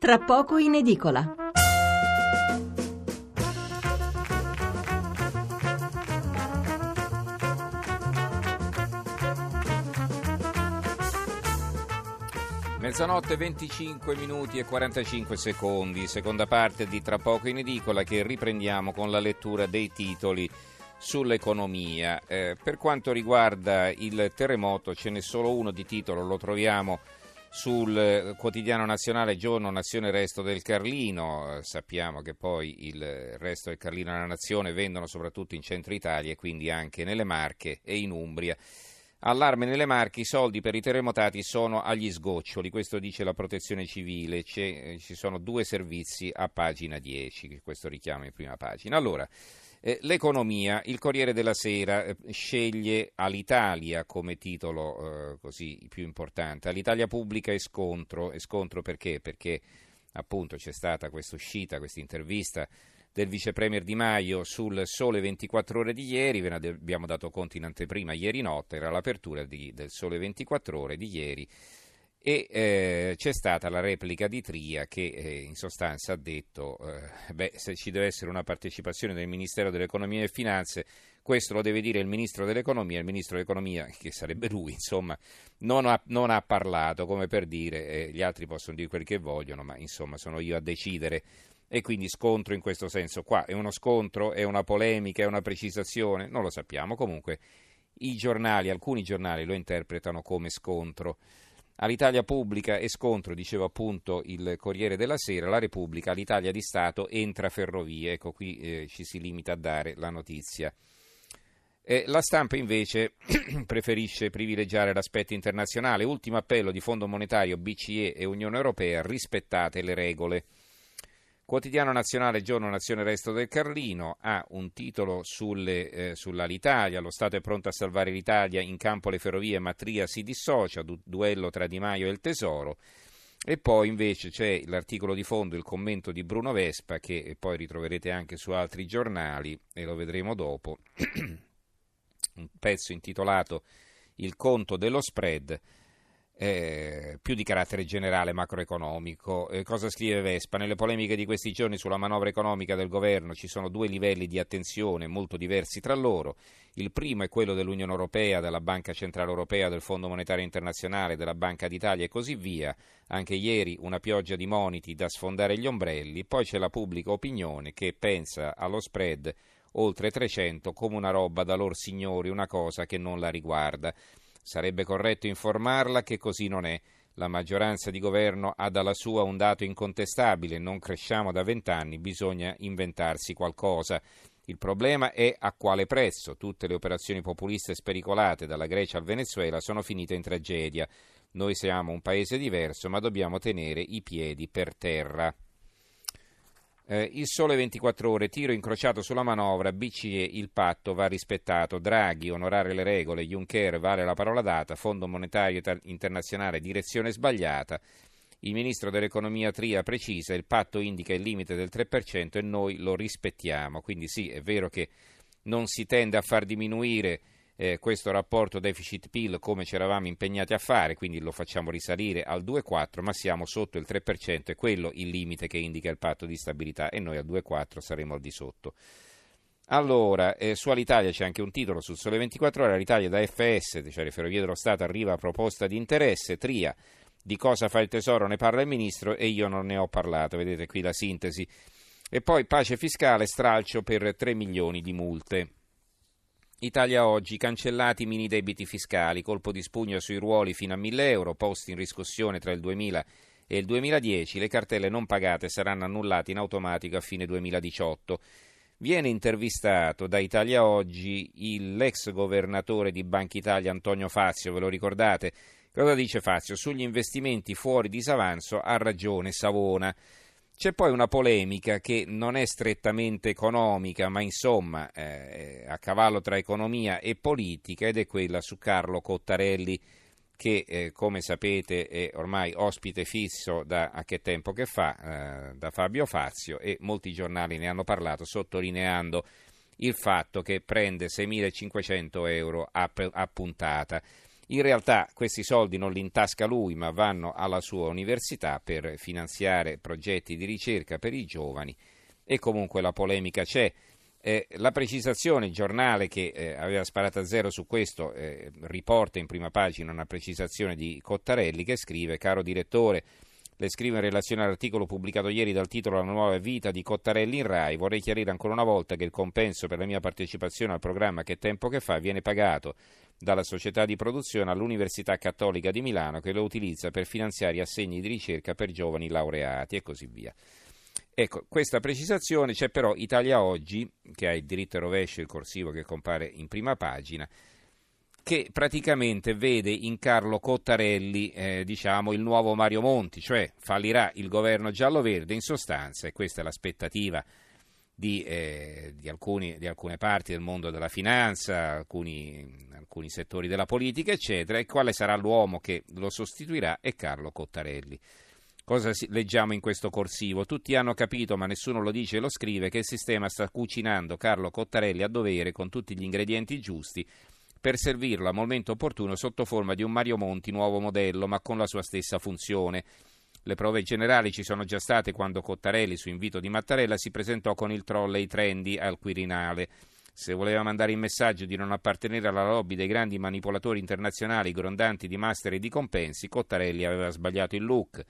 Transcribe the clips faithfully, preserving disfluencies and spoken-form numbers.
Tra poco in edicola. Mezzanotte venticinque minuti e quarantacinque secondi, seconda parte di Tra poco in edicola, che riprendiamo con la lettura dei titoli sull'economia. Eh, per quanto riguarda il terremoto, ce n'è solo uno di titolo, lo troviamo sul quotidiano nazionale Giorno, Nazione, Resto del Carlino. Sappiamo che poi il Resto del Carlino e la Nazione vendono soprattutto in centro Italia e quindi anche nelle Marche e in Umbria. Allarme nelle Marche, i soldi per i terremotati sono agli sgoccioli, questo dice la protezione civile. C'è, ci sono due servizi a pagina dieci, questo richiamo in prima pagina. Allora, eh, l'economia, il Corriere della Sera eh, sceglie Alitalia come titolo eh, così più importante. Alitalia pubblica e scontro, e scontro perché? Perché appunto c'è stata questa uscita, questa intervista del vice premier Di Maio sul Sole ventiquattro Ore di ieri. Ve ne abbiamo dato conto in anteprima ieri notte, era l'apertura di, del Sole ventiquattro Ore di ieri, e eh, c'è stata la replica di Tria che eh, in sostanza ha detto eh, beh, se ci deve essere una partecipazione del Ministero dell'Economia e Finanze, questo lo deve dire il Ministro dell'Economia. Il Ministro dell'Economia, che sarebbe lui, insomma, non ha, non ha parlato, come per dire eh, gli altri possono dire quel che vogliono, ma insomma sono io a decidere. E quindi scontro in questo senso qua. È uno scontro? È una polemica? È una precisazione? Non lo sappiamo. Comunque i giornali, alcuni giornali lo interpretano come scontro. All'Italia pubblica e scontro, diceva appunto il Corriere della Sera. La Repubblica, l'Italia di Stato, entra Ferrovie. Ecco, qui eh, ci si limita a dare la notizia. Eh, la Stampa invece preferisce privilegiare l'aspetto internazionale. Ultimo appello di Fondo Monetario, B C E e Unione Europea, rispettate le regole. Quotidiano nazionale Giorno, Nazione, Resto del Carlino ha un titolo sulle, eh, sull'Alitalia. Lo Stato è pronto a salvare l'Italia, in campo le ferrovie, ma Tria si dissocia, du- duello tra Di Maio e il Tesoro. E poi invece c'è l'articolo di fondo, il commento di Bruno Vespa, che poi ritroverete anche su altri giornali e lo vedremo dopo, un pezzo intitolato Il conto dello spread. Eh, più di carattere generale macroeconomico. Eh, cosa scrive Vespa? Nelle polemiche di questi giorni sulla manovra economica del governo ci sono due livelli di attenzione molto diversi tra loro. Il primo è quello dell'Unione Europea, della Banca Centrale Europea, del Fondo Monetario Internazionale, della Banca d'Italia e così via. Anche ieri una pioggia di moniti da sfondare gli ombrelli. Poi c'è la pubblica opinione che pensa allo spread oltre trecento come una roba da lor signori, una cosa che non la riguarda. Sarebbe corretto informarla che così non è. La maggioranza di governo ha dalla sua un dato incontestabile: non cresciamo da vent'anni, bisogna inventarsi qualcosa. Il problema è a quale prezzo. Tutte le operazioni populiste spericolate, dalla Grecia al Venezuela, sono finite in tragedia. Noi siamo un paese diverso, ma dobbiamo tenere i piedi per terra. Eh, il Sole ventiquattro Ore, tiro incrociato sulla manovra, B C E, il patto va rispettato, Draghi, onorare le regole, Juncker, vale la parola data, Fondo Monetario Internazionale, direzione sbagliata, il Ministro dell'Economia Tria precisa, il patto indica il limite del tre per cento e noi lo rispettiamo. Quindi sì, è vero che non si tende a far diminuire eh, questo rapporto deficit-P I L come ci eravamo impegnati a fare, quindi lo facciamo risalire al due virgola quattro, ma siamo sotto il tre per cento, è quello il limite che indica il patto di stabilità, e noi al due virgola quattro saremo al di sotto. Allora, eh, su Alitalia c'è anche un titolo sul Sole ventiquattro Ore: Alitalia da F S, cioè le Ferrovie dello Stato, arriva a proposta di interesse. Tria, di cosa fa il Tesoro ne parla il Ministro e io non ne ho parlato. Vedete qui la sintesi. E poi pace fiscale, stralcio per tre milioni di multe. Italia Oggi, cancellati mini debiti fiscali, colpo di spugna sui ruoli fino a mille euro, posti in riscossione tra il duemila e il duemiladieci, le cartelle non pagate saranno annullate in automatico a fine duemiladiciotto. Viene intervistato da Italia Oggi il, l'ex governatore di Banca Italia Antonio Fazio, ve lo ricordate? Cosa dice Fazio? Sugli investimenti fuori disavanzo ha ragione Savona. C'è poi una polemica che non è strettamente economica, ma insomma eh, a cavallo tra economia e politica, ed è quella su Carlo Cottarelli che, eh, come sapete, è ormai ospite fisso da A Che Tempo che fa, eh, da Fabio Fazio, e molti giornali ne hanno parlato sottolineando il fatto che prende seimilacinquecento euro a, a puntata. In realtà questi soldi non li intasca lui, ma vanno alla sua università per finanziare progetti di ricerca per i giovani, e comunque la polemica c'è. Eh, la precisazione, il giornale che eh, aveva sparato a zero su questo, eh, riporta in prima pagina una precisazione di Cottarelli che scrive: caro direttore, le scrivo in relazione all'articolo pubblicato ieri dal titolo La nuova vita di Cottarelli in Rai, vorrei chiarire ancora una volta che il compenso per la mia partecipazione al programma Che Tempo che fa viene pagato dalla società di produzione all'Università Cattolica di Milano, che lo utilizza per finanziare assegni di ricerca per giovani laureati e così via. Ecco, questa precisazione c'è, però Italia Oggi, che ha il diritto e rovescio, il corsivo che compare in prima pagina, che praticamente vede in Carlo Cottarelli eh, diciamo il nuovo Mario Monti, cioè fallirà il governo giallo-verde in sostanza, e questa è l'aspettativa di, eh, di, alcuni, di alcune parti del mondo della finanza, alcuni, alcuni settori della politica eccetera, e quale sarà l'uomo che lo sostituirà è Carlo Cottarelli. Cosa leggiamo in questo corsivo? Tutti hanno capito, ma nessuno lo dice e lo scrive, che il sistema sta cucinando Carlo Cottarelli a dovere con tutti gli ingredienti giusti per servirlo al momento opportuno sotto forma di un Mario Monti nuovo modello, ma con la sua stessa funzione. Le prove generali ci sono già state quando Cottarelli, su invito di Mattarella, si presentò con il trolley trendy al Quirinale. Se voleva mandare il messaggio di non appartenere alla lobby dei grandi manipolatori internazionali grondanti di master e di compensi, Cottarelli aveva sbagliato il look.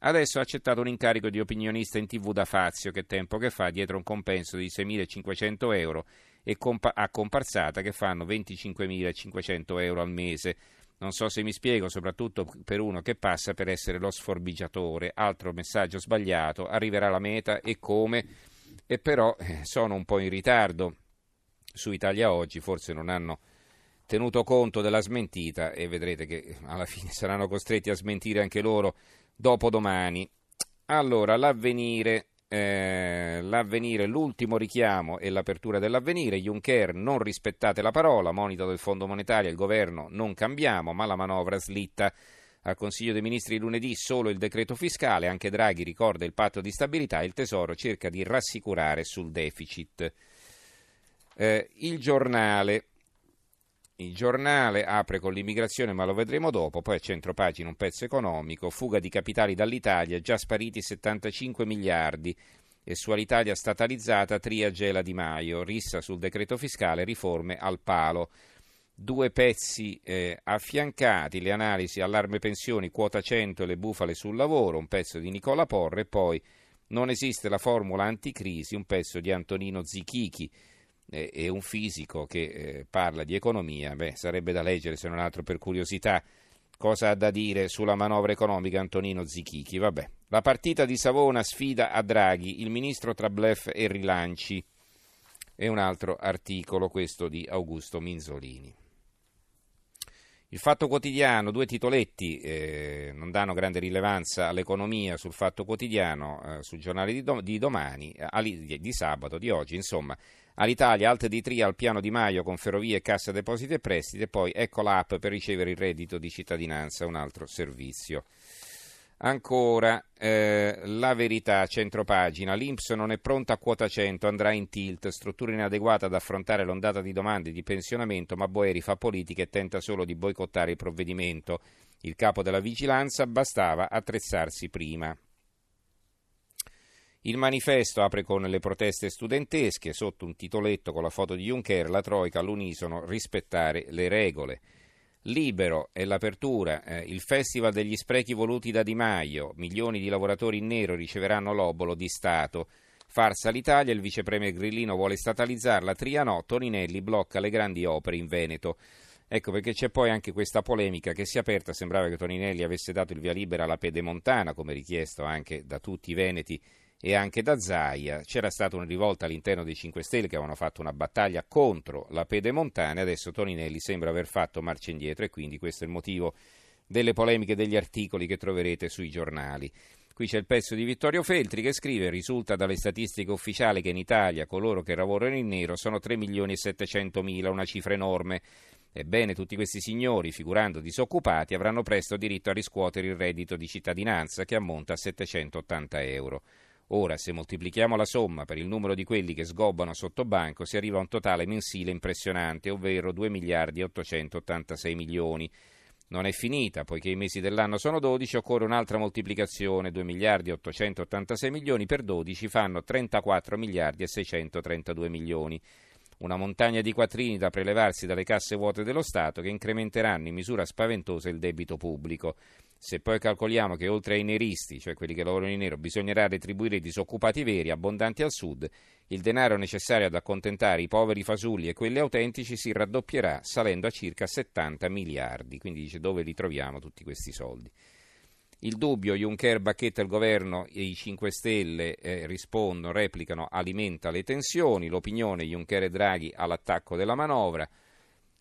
Adesso ha accettato un incarico di opinionista in tivù da Fazio, Che Tempo che fa, dietro un compenso di seimilacinquecento euro e compa- a comparsata che fanno venticinquemilacinquecento euro al mese. Non so se mi spiego, soprattutto per uno che passa per essere lo sforbigiatore. Altro messaggio sbagliato, arriverà la meta e come? E però sono un po' in ritardo. Su Italia Oggi forse non hanno tenuto conto della smentita e vedrete che alla fine saranno costretti a smentire anche loro dopodomani. Allora, l'avvenire, eh, l'avvenire, l'ultimo richiamo e l'apertura dell'avvenire. Juncker, non rispettate la parola, monito del Fondo Monetario, il governo non cambiamo, ma la manovra slitta. Al Consiglio dei Ministri lunedì solo il decreto fiscale, anche Draghi ricorda il patto di stabilità, il Tesoro cerca di rassicurare sul deficit. Eh, il giornale... Il giornale apre con l'immigrazione, ma lo vedremo dopo, poi a centropagina un pezzo economico, fuga di capitali dall'Italia, già spariti settantacinque miliardi e su Alitalia statalizzata Tria gela Di Maio, rissa sul decreto fiscale, riforme al palo. Due pezzi eh, affiancati, le analisi, allarme pensioni, quota cento e le bufale sul lavoro, un pezzo di Nicola Porro e poi non esiste la formula anticrisi, un pezzo di Antonino Zichichi. E un fisico che eh, parla di economia, beh, sarebbe da leggere se non altro per curiosità. Cosa ha da dire sulla manovra economica Antonino Zichichi? Vabbè. La partita di Savona, sfida a Draghi, il ministro tra bluff e rilanci. E un altro articolo, questo di Augusto Minzolini. Il Fatto Quotidiano, due titoletti, eh, non danno grande rilevanza all'economia sul Fatto Quotidiano, eh, sul giornale di, dom- di domani, eh, di sabato, di oggi, insomma. All'Italia, alte di Tria al piano Di Maio con Ferrovie, Cassa Depositi e Prestiti, e poi ecco l'app per ricevere il reddito di cittadinanza, un altro servizio. Ancora eh, La Verità, centropagina, l'I N P S non è pronta a quota cento, andrà in tilt, struttura inadeguata ad affrontare l'ondata di domande di pensionamento, ma Boeri fa politica e tenta solo di boicottare il provvedimento. Il capo della vigilanza, bastava attrezzarsi prima. Il Manifesto apre con le proteste studentesche, sotto un titoletto con la foto di Juncker, la Troica all'unisono, rispettare le regole. Libero è l'apertura, eh, il festival degli sprechi voluti da Di Maio, milioni di lavoratori in nero riceveranno l'obolo di Stato. Farsa l'Italia, il vicepremier Grillino vuole statalizzarla, Triano, Toninelli blocca le grandi opere in Veneto. Ecco perché c'è poi anche questa polemica che si è aperta, sembrava che Toninelli avesse dato il via libera alla Pedemontana, come richiesto anche da tutti i veneti e anche da Zaia. C'era stata una rivolta all'interno dei cinque Stelle che avevano fatto una battaglia contro la Pedemontana, adesso Toninelli sembra aver fatto marcia indietro e quindi questo è il motivo delle polemiche, degli articoli che troverete sui giornali. Qui c'è il pezzo di Vittorio Feltri che scrive: risulta dalle statistiche ufficiali che in Italia coloro che lavorano in nero sono tre milioni e settecentomila, una cifra enorme. Ebbene, tutti questi signori, figurando disoccupati, avranno presto diritto a riscuotere il reddito di cittadinanza che ammonta a settecentottanta euro. Ora, se moltiplichiamo la somma per il numero di quelli che sgobbano sotto banco, si arriva a un totale mensile impressionante, ovvero due miliardi e ottocentottantasei milioni. non è finita, poiché i mesi dell'anno sono dodici, occorre un'altra moltiplicazione, due miliardi ottocentottantasei milioni per dodici fanno trentaquattro miliardi e seicentotrentadue milioni. Una montagna di quattrini da prelevarsi dalle casse vuote dello Stato che incrementeranno in misura spaventosa il debito pubblico. Se poi calcoliamo che oltre ai neristi, cioè quelli che lavorano in nero, bisognerà retribuire i disoccupati veri, abbondanti al sud, il denaro necessario ad accontentare i poveri fasulli e quelli autentici si raddoppierà, salendo a circa settanta miliardi. Quindi dice, dove li troviamo tutti questi soldi? Il dubbio, Juncker bacchetta il governo e i cinque Stelle eh, rispondono, replicano, alimenta le tensioni. L'opinione, Juncker e Draghi all'attacco della manovra.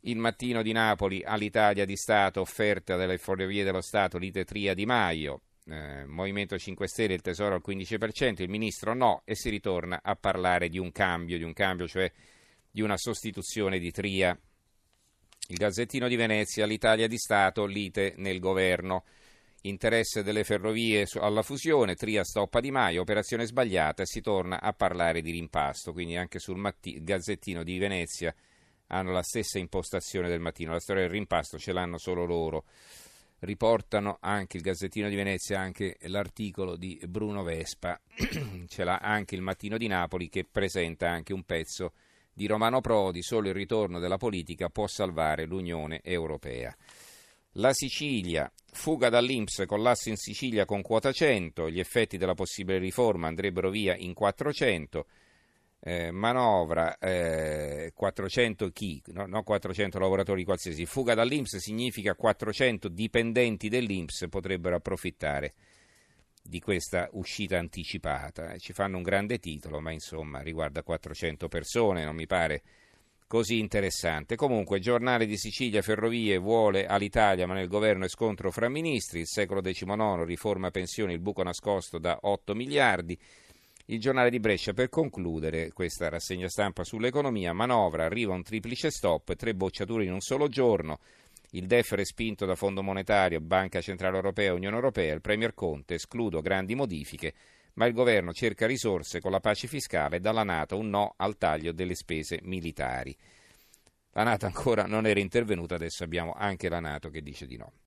Il mattino di Napoli, Alitalia di Stato, offerta delle Ferrovie dello Stato, lite Tria di Maio, eh, Movimento cinque Stelle, il Tesoro al quindici per cento, il Ministro no, e si ritorna a parlare di un cambio, di un cambio cioè di una sostituzione di Tria. Il Gazzettino di Venezia, l'Italia di Stato, lite nel governo. Interesse delle ferrovie alla fusione, Tria stoppa Di Maio, operazione sbagliata e si torna a parlare di rimpasto. Quindi anche sul matti- Gazzettino di Venezia hanno la stessa impostazione del mattino, la storia del rimpasto ce l'hanno solo loro. Riportano anche il Gazzettino di Venezia, anche l'articolo di Bruno Vespa, ce l'ha anche il Mattino di Napoli che presenta anche un pezzo di Romano Prodi, solo il ritorno della politica può salvare l'Unione Europea. La Sicilia, fuga dall'Inps, collasso in Sicilia con quota cento, gli effetti della possibile riforma andrebbero via in quattrocento, eh, manovra eh, quattrocento chi? No, no, quattrocento lavoratori qualsiasi, fuga dall'Inps significa quattrocento dipendenti dell'Inps potrebbero approfittare di questa uscita anticipata. Ci fanno un grande titolo, ma insomma riguarda quattrocento persone, non mi pare così interessante. Comunque, Giornale di Sicilia, Ferrovie vuole all'Italia, ma nel governo è scontro fra ministri. Il Secolo diciannove, riforma pensioni, il buco nascosto da otto miliardi. Il Giornale di Brescia, per concludere questa rassegna stampa sull'economia, manovra, arriva un triplice stop, tre bocciature in un solo giorno. Il D E F respinto da Fondo Monetario, Banca Centrale Europea, Unione Europea, il Premier Conte, escludo grandi modifiche, ma il governo cerca risorse con la pace fiscale, dalla NATO un no al taglio delle spese militari. La NATO ancora non era intervenuta, adesso abbiamo anche la NATO che dice di no.